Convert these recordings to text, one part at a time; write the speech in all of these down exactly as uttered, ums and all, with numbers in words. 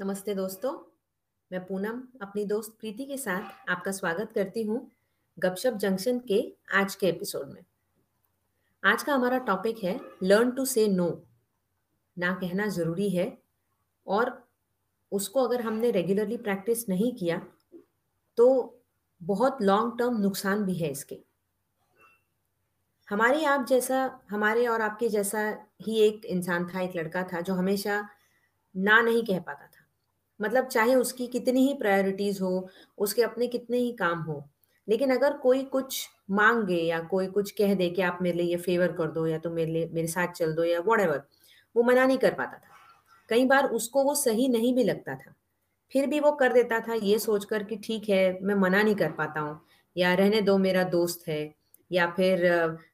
नमस्ते दोस्तों, मैं पूनम अपनी दोस्त प्रीति के साथ आपका स्वागत करती हूँ गपशप जंक्शन के आज के एपिसोड में। आज का हमारा टॉपिक है लर्न टू से नो। ना कहना ज़रूरी है और उसको अगर हमने रेगुलरली प्रैक्टिस नहीं किया तो बहुत लॉन्ग टर्म नुकसान भी है इसके। हमारे आप जैसा हमारे और आपके जैसा ही एक इंसान था, एक लड़का था जो हमेशा ना नहीं कह पाता था। मतलब चाहे उसकी कितनी ही प्रायोरिटीज़ हो, उसके अपने कितने ही काम हो, लेकिन अगर कोई कुछ मांगे या कोई कुछ कह दे कि आप मेरे लिए ये फेवर कर दो या तो मेरे लिए मेरे साथ चल दो या व्हाटएवर, वो मना नहीं कर पाता था। कई बार उसको वो सही नहीं भी लगता था, फिर भी वो कर देता था ये सोचकर कि ठीक है, मैं मना नहीं कर पाता हूँ या रहने दो, मेरा दोस्त है, या फिर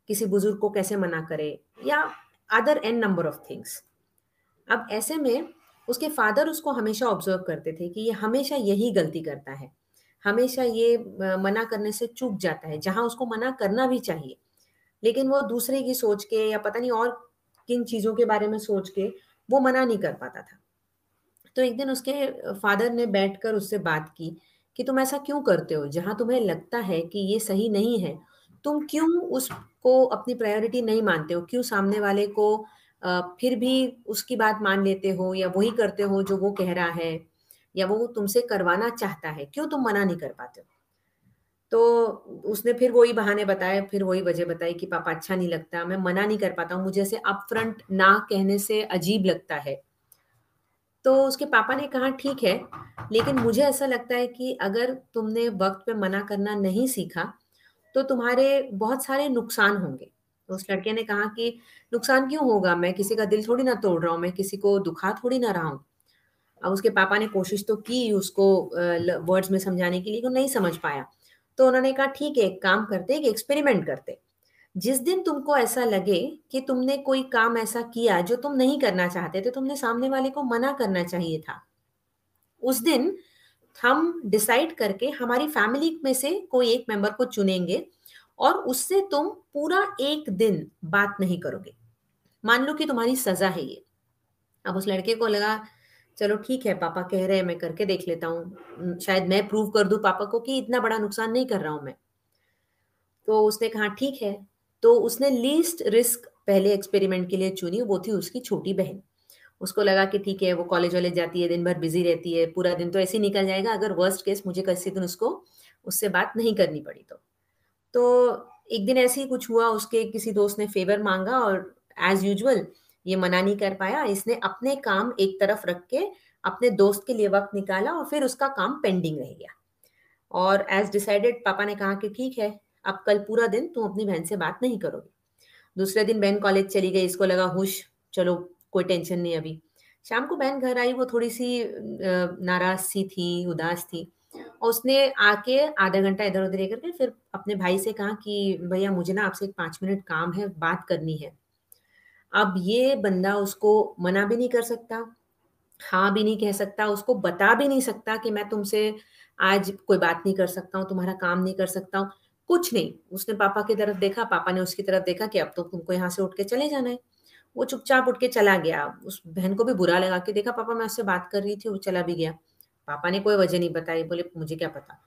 किसी बुजुर्ग को कैसे मना करे या other n number of things. अब ऐसे में उसके फादर उसको हमेशा ऑब्जर्व करते थे कि ये हमेशा यही गलती करता है, हमेशा ये मना करने से चूक जाता है जहां उसको मना करना भी चाहिए, लेकिन वो दूसरे की सोच के या पता नहीं और किन चीज़ों के बारे में सोच के वो मना नहीं कर पाता था। तो एक दिन उसके फादर ने बैठकर उससे बात की कि तुम ऐसा क्यों करते हो, जहां तुम्हें लगता है कि ये सही नहीं है तुम क्यों उसको अपनी प्रायोरिटी नहीं मानते हो, क्यों सामने वाले को फिर भी उसकी बात मान लेते हो या वही करते हो जो वो कह रहा है या वो तुमसे करवाना चाहता है, क्यों तुम मना नहीं कर पाते हो। तो उसने फिर वही बहाने बताए, फिर वही वजह बताई कि पापा अच्छा नहीं लगता, मैं मना नहीं कर पाता हूँ, मुझे ऐसे अपफ्रंट ना कहने से अजीब लगता है। तो उसके पापा ने कहा ठीक है, लेकिन मुझे ऐसा लगता है कि अगर तुमने वक्त पे मना करना नहीं सीखा तो तुम्हारे बहुत सारे नुकसान होंगे। तो उस लड़के ने कहा कि नुकसान क्यों होगा, मैं किसी का दिल थोड़ी ना तोड़ रहा हूँ, मैं किसी को दुखा थोड़ी ना रहा हूँ। अब उसके पापा ने कोशिश तो की उसको वर्ड्स में समझाने के लिए, वो नहीं समझ पाया। तो उन्होंने कहा ठीक है, एक काम करते, एक एक्सपेरिमेंट करते, जिस दिन तुमको ऐसा लगे कि तुमने कोई काम ऐसा किया जो तुम नहीं करना चाहते थे, तुमने सामने वाले को मना करना चाहिए था, उस दिन हम डिसाइड करके हमारी फैमिली में से कोई एक मेंबर को चुनेंगे और उससे तुम पूरा एक दिन बात नहीं करोगे, मान लो कि तुम्हारी सजा है ये। अब उस लड़के को लगा चलो ठीक है, पापा कह रहे हैं, मैं करके देख लेता हूँ, शायद मैं प्रूव कर दूं पापा को कि इतना बड़ा नुकसान नहीं कर रहा हूं मैं। तो उसने कहा ठीक है। तो उसने लीस्ट रिस्क पहले एक्सपेरिमेंट के लिए चुनी, वो थी उसकी छोटी बहन। उसको लगा कि ठीक है, वो कॉलेज वॉलेज जाती है, दिन भर बिजी रहती है, पूरा दिन तो ऐसे ही निकल जाएगा अगर वर्स्ट केस मुझे किसी दिन उसको उससे बात नहीं करनी पड़ी तो। तो एक दिन ऐसे ही कुछ हुआ, उसके किसी दोस्त ने फेवर मांगा और एज यूजुअल ये मना नहीं कर पाया। इसने अपने काम एक तरफ रख के अपने दोस्त के लिए वक्त निकाला और फिर उसका काम पेंडिंग रह गया। और एज डिसाइडेड पापा ने कहा कि ठीक है, अब कल पूरा दिन तुम अपनी बहन से बात नहीं करोगे। दूसरे दिन बहन कॉलेज चली गई, इसको लगा हुश, चलो कोई टेंशन नहीं अभी। शाम को बहन घर आई, वो थोड़ी सी नाराज सी थी, उदास थी, और उसने आके आधा घंटा इधर उधर करके फिर अपने भाई से कहा कि भैया मुझे ना आपसे एक पाँच मिनट काम है, बात करनी है। अब ये बंदा उसको मना भी नहीं कर सकता, हाँ भी नहीं कह सकता, उसको बता भी नहीं सकता कि मैं तुमसे आज कोई बात नहीं कर सकता हूँ, तुम्हारा काम नहीं कर सकता हूँ, कुछ नहीं। उसने पापा की तरफ देखा, पापा ने उसकी तरफ देखा कि अब तो तुमको यहाँ से उठ के चले जाना है। वो चुपचाप उठ के चला गया। उस बहन को भी बुरा लगा कि देखा पापा मैं उससे बात कर रही थी, वो चला भी गया, पापा ने कोई वजह नहीं बताई, बोले मुझे क्या पता,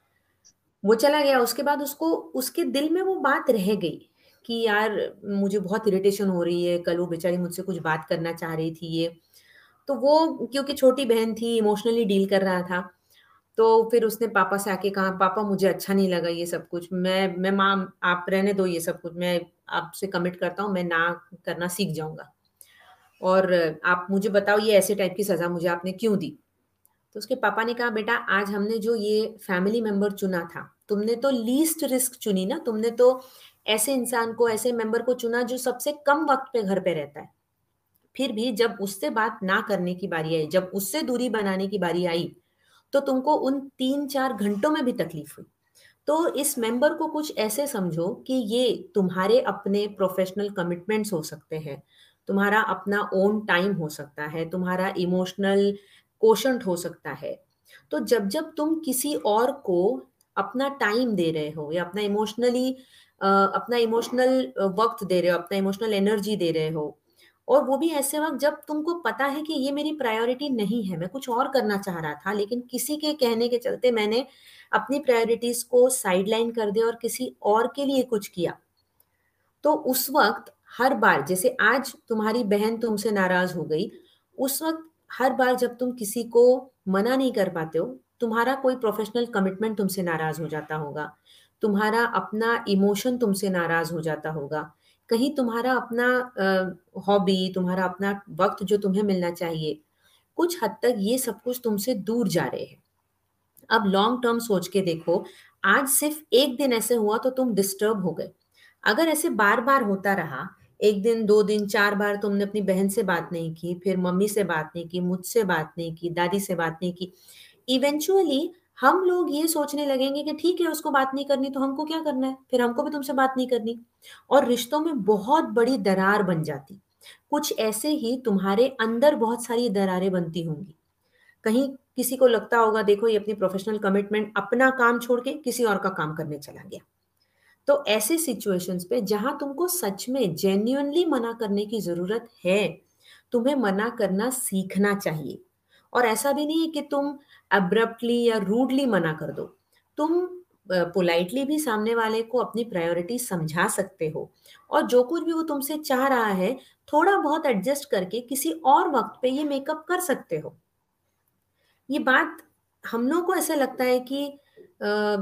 वो चला गया। उसके बाद उसको उसके दिल में वो बात रह गई कि यार मुझे बहुत इरिटेशन हो रही है, कल वो बेचारी मुझसे कुछ बात करना चाह रही थी ये, तो वो क्योंकि छोटी बहन थी इमोशनली डील कर रहा था। तो फिर उसने पापा से आके कहा पापा मुझे अच्छा नहीं लगा ये सब कुछ, मैं मैं माँ आप रहने दो ये सब कुछ, मैं आपसे कमिट करता हूँ, मैं ना करना सीख जाऊँगा, और आप मुझे बताओ ये ऐसे टाइप की सज़ा मुझे आपने क्यों दी। तो उसके पापा ने कहा बेटा आज हमने जो ये फैमिली मेंबर चुना था, तुमने तो लीस्ट रिस्क चुनी ना, तुमने तो ऐसे इंसान को, ऐसे मेंबर को चुना जो सबसे कम वक्त पे घर पे रहता है। फिर भी जब उससे बात ना करने की बारी आई, जब उससे दूरी बनाने की बारी आई, तो तुमको उन तीन चार घंटों में भी तकलीफ हुई। तो इस मेंबर को कुछ ऐसे समझो कि ये तुम्हारे अपने प्रोफेशनल कमिटमेंट्स हो सकते हैं, तुम्हारा अपना ओन टाइम हो सकता है, तुम्हारा इमोशनल कोशंट हो सकता है। तो जब जब तुम किसी और को अपना टाइम दे रहे हो या अपना इमोशनली अपना इमोशनल वक्त दे रहे हो, अपना इमोशनल एनर्जी दे रहे हो, और वो भी ऐसे वक्त जब तुमको पता है कि ये मेरी प्रायोरिटी नहीं है, मैं कुछ और करना चाह रहा था, लेकिन किसी के कहने के चलते मैंने अपनी प्रायोरिटीज को साइडलाइन कर दिया और किसी और के लिए कुछ किया। तो उस वक्त हर बार, जैसे आज तुम्हारी बहन तुमसे नाराज हो गई, उस वक्त हर बार जब तुम किसी को मना नहीं कर पाते हो, तुम्हारा कोई प्रोफेशनल कमिटमेंट तुमसे नाराज हो जाता होगा, तुम्हारा अपना इमोशन तुमसे नाराज हो जाता होगा, कहीं तुम्हारा अपना हॉबी, तुम्हारा अपना वक्त जो तुम्हें मिलना चाहिए, कुछ हद तक ये सब कुछ तुमसे दूर जा रहे हैं। अब लॉन्ग टर्म सोच के देखो, आज सिर्फ एक दिन ऐसे हुआ तो तुम डिस्टर्ब हो गए। अगर ऐसे बार बार होता रहा, एक दिन, दो दिन, चार बार तुमने अपनी बहन से बात नहीं की, फिर मम्मी से बात नहीं की, मुझसे बात नहीं की, दादी से बात नहीं की, इवेंचुअली हम लोग ये सोचने लगेंगे कि ठीक है, उसको बात नहीं करनी तो हमको क्या करना है, फिर हमको भी तुमसे बात नहीं करनी, और रिश्तों में बहुत बड़ी दरार बन जाती। कुछ ऐसे ही तुम्हारे अंदर बहुत सारी दरारें बनती होंगी। कहीं किसी को लगता होगा, देखो ये अपनी प्रोफेशनल कमिटमेंट, अपना काम छोड़ के किसी और का काम करने चला गया। तो ऐसे सिचुएशंस पे जहां तुमको सच में जेन्युइनली मना करने की जरूरत है, तुम्हें मना करना सीखना चाहिए। और ऐसा भी नहीं है कि तुम अब्रप्टली या रूडली मना कर दो, तुम पोलाइटली भी सामने वाले को अपनी प्रायोरिटी समझा सकते हो, और जो कुछ भी वो तुमसे चाह रहा है थोड़ा बहुत एडजस्ट करके किसी और वक्त पे ये मेकअप कर सकते हो। ये बात हम लोगों को ऐसा लगता है कि Uh,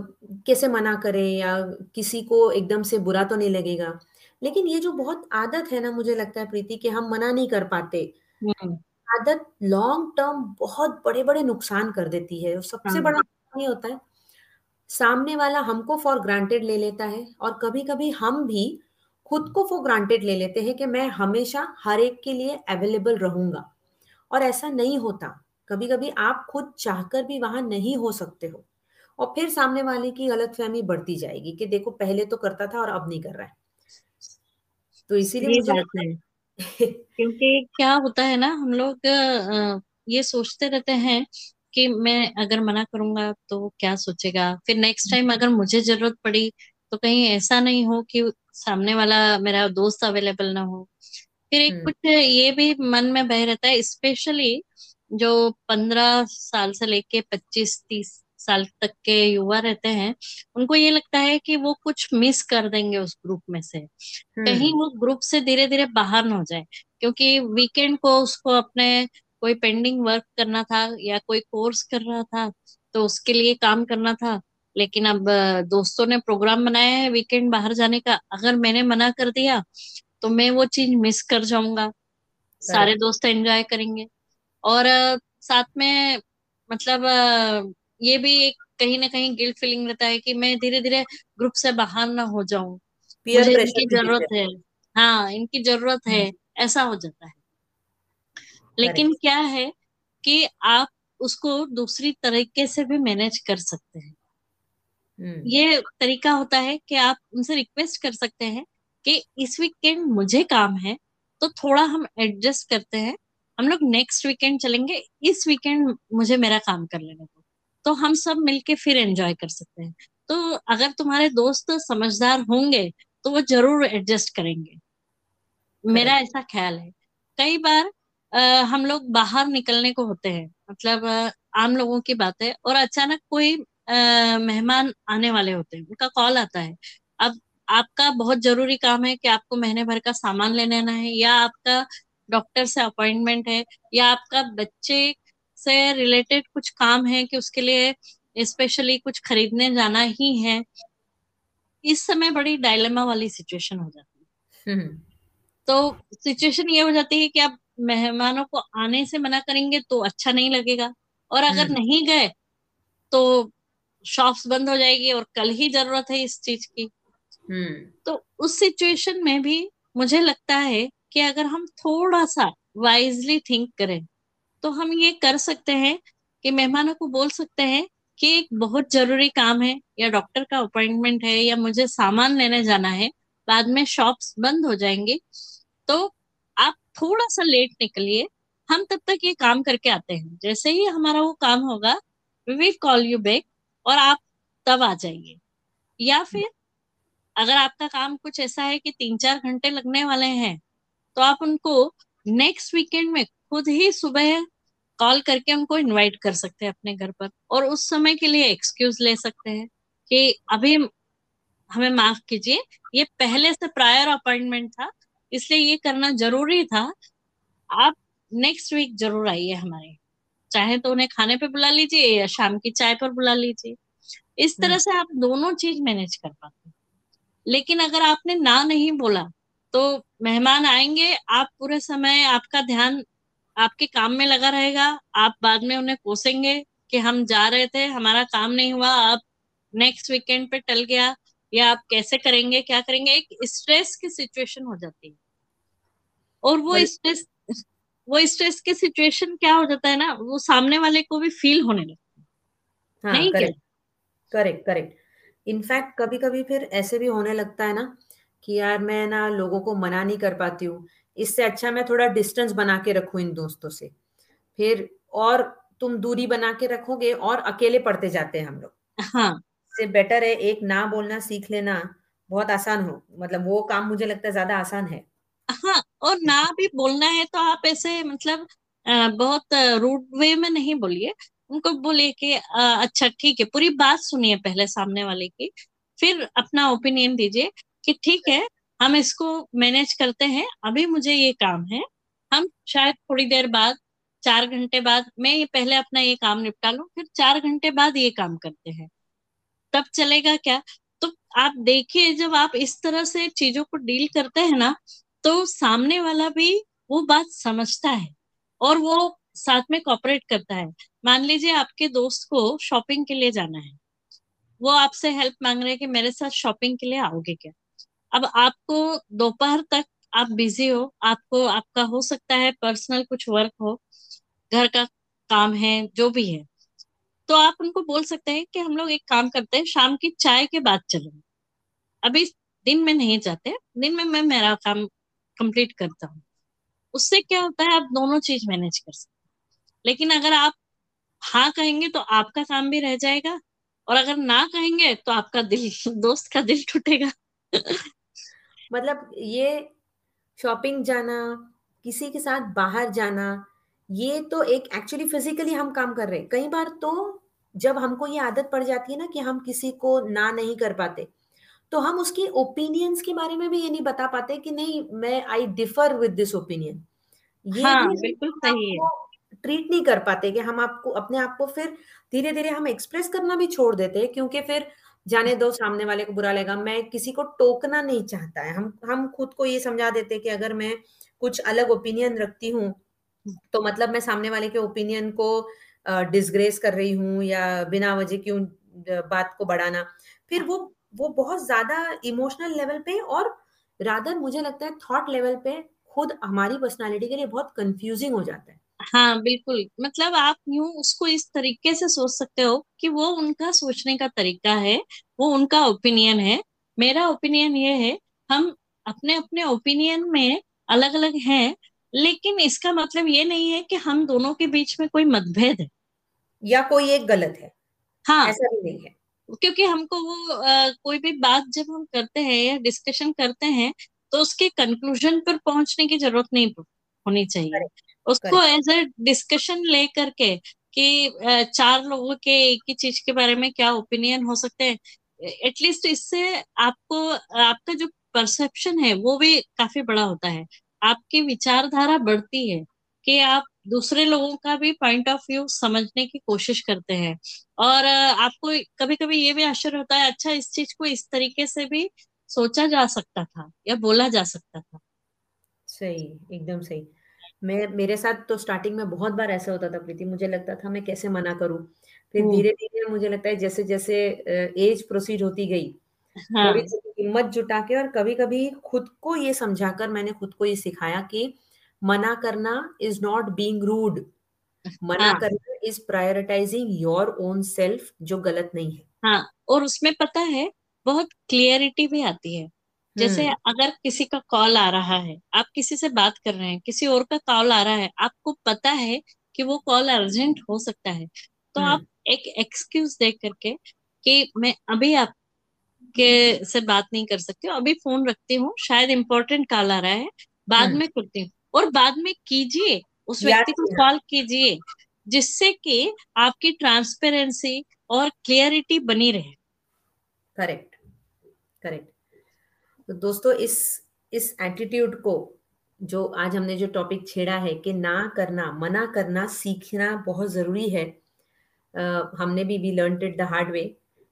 कैसे मना करें, या किसी को एकदम से बुरा तो नहीं लगेगा, लेकिन ये जो बहुत आदत है ना, मुझे लगता है प्रीति, कि हम मना नहीं कर पाते, हम्म, आदत लॉन्ग टर्म बहुत बड़े बड़े नुकसान कर देती है। और सबसे बड़ा हाँ, नुकसान ये होता है, सामने वाला हमको फॉर ग्रांटेड ले लेता है, और कभी कभी हम भी खुद को फॉर ग्रांटेड ले लेते हैं कि मैं हमेशा हर एक के लिए अवेलेबल रहूंगा, और ऐसा नहीं होता। कभी कभी आप खुद चाहकर भी वहां नहीं हो सकते हो, और फिर सामने वाले की गलतफहमी बढ़ती जाएगी कि देखो पहले तो करता था और अब नहीं कर रहा है। तो इसीलिए ये मुझे बात है, लगता है क्योंकि क्या होता है ना, हम लोग अ, ये सोचते रहते हैं कि मैं अगर मना करूंगा तो क्या सोचेगा, फिर नेक्स्ट टाइम अगर मुझे जरूरत पड़ी तो कहीं ऐसा नहीं हो कि सामने वाला मेरा दोस्त अवेलेबल ना हो। फिर एक हम्म, कुछ ये भी मन में बह रहता है, स्पेशली जो पंद्रह साल से लेके पच्चीस तीस साल तक के युवा रहते हैं, उनको ये लगता है कि वो कुछ मिस कर देंगे उस ग्रुप में से, कहीं हम्म, वो ग्रुप से धीरे धीरे बाहर ना हो जाए, क्योंकि वीकेंड को उसको अपने कोई पेंडिंग वर्क करना था या कोई कोर्स कर रहा था तो उसके लिए काम करना था, लेकिन अब अ, दोस्तों ने प्रोग्राम बनाया है वीकेंड बाहर जाने का, अगर मैंने मना कर दिया तो मैं वो चीज मिस कर जाऊंगा, सारे करेक्ट, दोस्त एंजॉय करेंगे। और अ, साथ में मतलब अ, ये भी एक कहीं ना कहीं गिल्ट फीलिंग रहता है कि मैं धीरे धीरे ग्रुप से बाहर ना हो जाऊं, पीयर मुझे इनकी प्रेशर भी जरूरत है, हाँ इनकी जरूरत है, करेक्ट, ऐसा हो जाता है। लेकिन क्या है कि आप उसको दूसरी तरीके से भी मैनेज कर सकते हैं। हम्म, ये तरीका होता है कि आप उनसे रिक्वेस्ट कर सकते हैं कि इस वीकेंड मुझे काम है तो थोड़ा हम एडजस्ट करते हैं, हम लोग नेक्स्ट वीकेंड चलेंगे, इस वीकेंड मुझे मेरा काम कर लेने दो, तो हम सब मिलके फिर एंजॉय कर सकते हैं। तो अगर तुम्हारे दोस्त समझदार होंगे तो वो जरूर एडजस्ट करेंगे, मेरा करेक्ट, ऐसा ख्याल है। कई बार आ, हम लोग बाहर निकलने को होते हैं, मतलब अ, आम लोगों की बात है, और अचानक कोई आ, मेहमान आने वाले होते हैं, उनका कॉल आता है, अब आपका बहुत जरूरी काम है कि आपको महीने भर का सामान लेने आना है, या आपका डॉक्टर से अपॉइंटमेंट है, या आपका बच्चे से रिलेटेड कुछ काम है कि उसके लिए स्पेशली कुछ खरीदने जाना ही है, इस समय बड़ी डायलेमा वाली सिचुएशन हो जाती है। हम्म, तो सिचुएशन ये हो जाती है कि आप मेहमानों को आने से मना करेंगे तो अच्छा नहीं लगेगा, और अगर हम्म, नहीं गए तो शॉप्स बंद हो जाएगी और कल ही जरूरत है इस चीज की। हम्म, तो उस सिचुएशन में भी मुझे लगता है कि अगर हम थोड़ा सा वाइजली थिंक करें तो हम ये कर सकते हैं कि मेहमानों को बोल सकते हैं कि एक बहुत जरूरी काम है, या डॉक्टर का अपॉइंटमेंट है, या मुझे सामान लेने जाना है, बाद में शॉप्स बंद हो जाएंगे, तो आप थोड़ा सा लेट निकलिए, हम तब तक ये काम करके आते हैं, जैसे ही हमारा वो काम होगा we will call you back और आप तब आ जाइए। या फिर अगर आपका काम कुछ ऐसा है कि तीन चार घंटे लगने वाले हैं तो आप उनको नेक्स्ट वीकेंड में खुद ही सुबह कॉल करके हमको इनवाइट कर सकते हैं अपने घर पर, और उस समय के लिए एक्सक्यूज ले सकते हैं कि अभी हमें माफ कीजिए ये पहले से प्रायर अपॉइंटमेंट था इसलिए ये करना जरूरी था, आप नेक्स्ट वीक जरूर आइए हमारे। चाहे तो उन्हें खाने पे बुला लीजिए या शाम की चाय पर बुला लीजिए, इस तरह से आप दोनों चीज मैनेज कर पाते हैं। लेकिन अगर आपने ना नहीं बोला तो मेहमान आएंगे, आप पूरे समय आपका ध्यान आपके काम में लगा रहेगा, आप बाद में उन्हें कोसेंगे कि हम जा रहे थे हमारा काम नहीं हुआ, आप नेक्स्ट वीकेंड पे टल गया, या आप कैसे करेंगे क्या करेंगे, एक स्ट्रेस की सिचुएशन हो जाती है। और वो स्ट्रेस वो स्ट्रेस की सिचुएशन क्या हो जाता है ना, वो सामने वाले को भी फील होने लगता है। हाँ, करेक्ट करेक्ट करेक्ट। इनफैक्ट कभी कभी फिर ऐसे भी होने लगता है ना कि यार मैं ना लोगों को मना नहीं कर पाती हूँ, इससे अच्छा मैं थोड़ा डिस्टेंस बना के रखूं इन दोस्तों से। फिर और तुम दूरी बना के रखोगे और अकेले पड़ते जाते हैं हम लोग। हाँ, इससे बेटर है एक ना बोलना सीख लेना, बहुत आसान हो, मतलब वो काम मुझे लगता है ज्यादा आसान है। हाँ, और ना भी बोलना है तो आप ऐसे मतलब बहुत रूड वे में नहीं बोलिए, उनको बोलिए कि अच्छा ठीक है, पूरी बात सुनिए पहले सामने वाले की, फिर अपना ओपिनियन दीजिए कि ठीक है हम इसको मैनेज करते हैं, अभी मुझे ये काम है, हम शायद थोड़ी देर बाद चार घंटे बाद मैं ये पहले अपना ये काम निपटा लूं, फिर चार घंटे बाद ये काम करते हैं, तब चलेगा क्या। तो आप देखिए जब आप इस तरह से चीजों को डील करते हैं ना तो सामने वाला भी वो बात समझता है और वो साथ में कोऑपरेट करता है। मान लीजिए आपके दोस्त को शॉपिंग के लिए जाना है, वो आपसे हेल्प मांग रहे हैं कि मेरे साथ शॉपिंग के लिए आओगे क्या। अब आपको दोपहर तक आप बिजी हो, आपको आपका हो सकता है पर्सनल कुछ वर्क हो, घर का काम है, जो भी है, तो आप उनको बोल सकते हैं कि हम लोग एक काम करते हैं शाम की चाय के बाद चलेंगे, अभी दिन में नहीं जाते, दिन में मैं मेरा काम कंप्लीट करता हूँ। उससे क्या होता है आप दोनों चीज मैनेज कर सकते हैं। लेकिन अगर आप हाँ कहेंगे तो आपका काम भी रह जाएगा, और अगर ना कहेंगे तो आपका दिल दोस्त का दिल टूटेगा। मतलब ये शॉपिंग जाना, किसी के साथ बाहर जाना, ये तो एक एक्चुअली फिजिकली हम काम कर रहे हैं। कई बार तो जब हमको ये आदत पड़ जाती है ना कि हम किसी को ना नहीं कर पाते, तो हम उसकी ओपिनियंस के बारे में भी ये नहीं बता पाते कि नहीं मैं I differ with this opinion, ये हाँ, बिल्कुल सही है, ट्रीट नहीं कर पाते कि हम आपको अपने आप को, फिर धीरे धीरे हम एक्सप्रेस करना भी छोड़ देते हैं क्योंकि फिर जाने दो सामने वाले को बुरा लगेगा। मैं किसी को टोकना नहीं चाहता है, हम हम खुद को ये समझा देते कि अगर मैं कुछ अलग ओपिनियन रखती हूँ तो मतलब मैं सामने वाले के ओपिनियन को डिसग्रेस कर रही हूँ या बिना वजह क्यों बात को बढ़ाना, फिर वो वो बहुत ज्यादा इमोशनल लेवल पे और रादर मुझे लगता है थॉट लेवल पे खुद हमारी पर्सनालिटी के लिए बहुत कंफ्यूजिंग हो जाता है। हाँ बिल्कुल, मतलब आप यूं उसको इस तरीके से सोच सकते हो कि वो उनका सोचने का तरीका है, वो उनका ओपिनियन है, मेरा ओपिनियन ये है, हम अपने अपने ओपिनियन में अलग अलग हैं, लेकिन इसका मतलब ये नहीं है कि हम दोनों के बीच में कोई मतभेद है या कोई एक गलत है। हाँ, ऐसा भी नहीं है, क्योंकि हमको वो आ, कोई भी बात जब हम करते हैं या डिस्कशन करते हैं तो उसके कंक्लूजन पर पहुंचने की जरूरत नहीं होनी चाहिए, उसको एज अ डिस्कशन ले करके कि चार लोगों के एक ही चीज के बारे में क्या ओपिनियन हो सकते हैं, एटलीस्ट इससे आपको आपका जो परसेप्शन है वो भी काफी बड़ा होता है, आपकी विचारधारा बढ़ती है कि आप दूसरे लोगों का भी पॉइंट ऑफ व्यू समझने की कोशिश करते हैं, और आपको कभी कभी ये भी आश्चर्य होता है अच्छा इस चीज को इस तरीके से भी सोचा जा सकता था या बोला जा सकता था। सही, एकदम सही। मैं मेरे साथ तो स्टार्टिंग में बहुत बार ऐसा होता था प्रीति, मुझे लगता था मैं कैसे मना करूं, फिर धीरे धीरे मुझे लगता है जैसे जैसे एज प्रोसीड होती गई थोड़ी सी हिम्मत जुटा के और कभी कभी खुद को ये समझाकर मैंने खुद को ये सिखाया कि मना करना इज नॉट बीइंग रूड, मना हाँ, करना is prioritising your own self, जो गलत नहीं है। हाँ, और उसमें पता है बहुत क्लियरिटी भी आती है। जैसे अगर किसी का कॉल आ रहा है, आप किसी से बात कर रहे हैं, किसी और का कॉल आ रहा है, आपको पता है कि वो कॉल अर्जेंट हो सकता है, तो आप एक एक्सक्यूज दे करके कि मैं अभी आपके से बात नहीं कर सकती हूँ, अभी फोन रखती हूँ, शायद इम्पोर्टेंट कॉल आ रहा है, बाद में करती हूँ, और बाद में कीजिए, उस व्यक्ति को कॉल कीजिए, जिससे कि आपकी ट्रांसपेरेंसी और क्लियरिटी बनी रहे। Correct correct. तो दोस्तों इस इस एटीट्यूड को, जो आज हमने जो टॉपिक छेड़ा है कि ना करना, मना करना सीखना बहुत जरूरी है, uh, हमने भी we learned it the hard way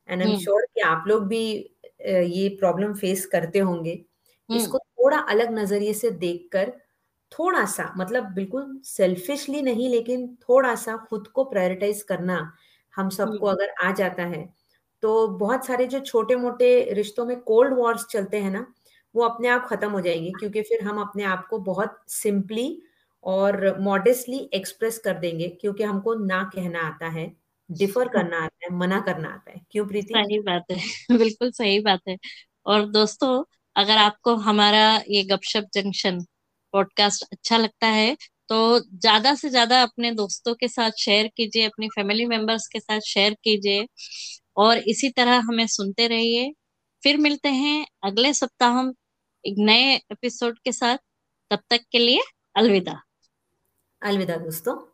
and I am sure कि आप लोग भी uh, ये प्रॉब्लम फेस करते होंगे। इसको थोड़ा अलग नजरिए से देखकर, थोड़ा सा मतलब बिल्कुल सेल्फिशली नहीं, लेकिन थोड़ा सा खुद को प्रायोरिटाइज करना हम सबको अगर आ जाता है तो बहुत सारे जो छोटे मोटे रिश्तों में कोल्ड वॉर्स चलते हैं ना, वो अपने आप खत्म हो जाएंगे, क्योंकि फिर हम अपने आप को बहुत सिंपली और मॉडेस्टली एक्सप्रेस कर देंगे, क्योंकि हमको ना कहना आता है, डिफर करना आता है, मना करना आता है। क्यों प्रीति? सही बात है, बिल्कुल सही बात है। और दोस्तों अगर आपको हमारा ये गपशप जंक्शन पॉडकास्ट अच्छा लगता है तो ज्यादा से ज्यादा अपने दोस्तों के साथ शेयर कीजिए, अपने फैमिली मेंबर्स के साथ शेयर कीजिए और इसी तरह हमें सुनते रहिए। फिर मिलते हैं अगले सप्ताह हम एक नए एपिसोड के साथ। तब तक के लिए अलविदा। अलविदा दोस्तों।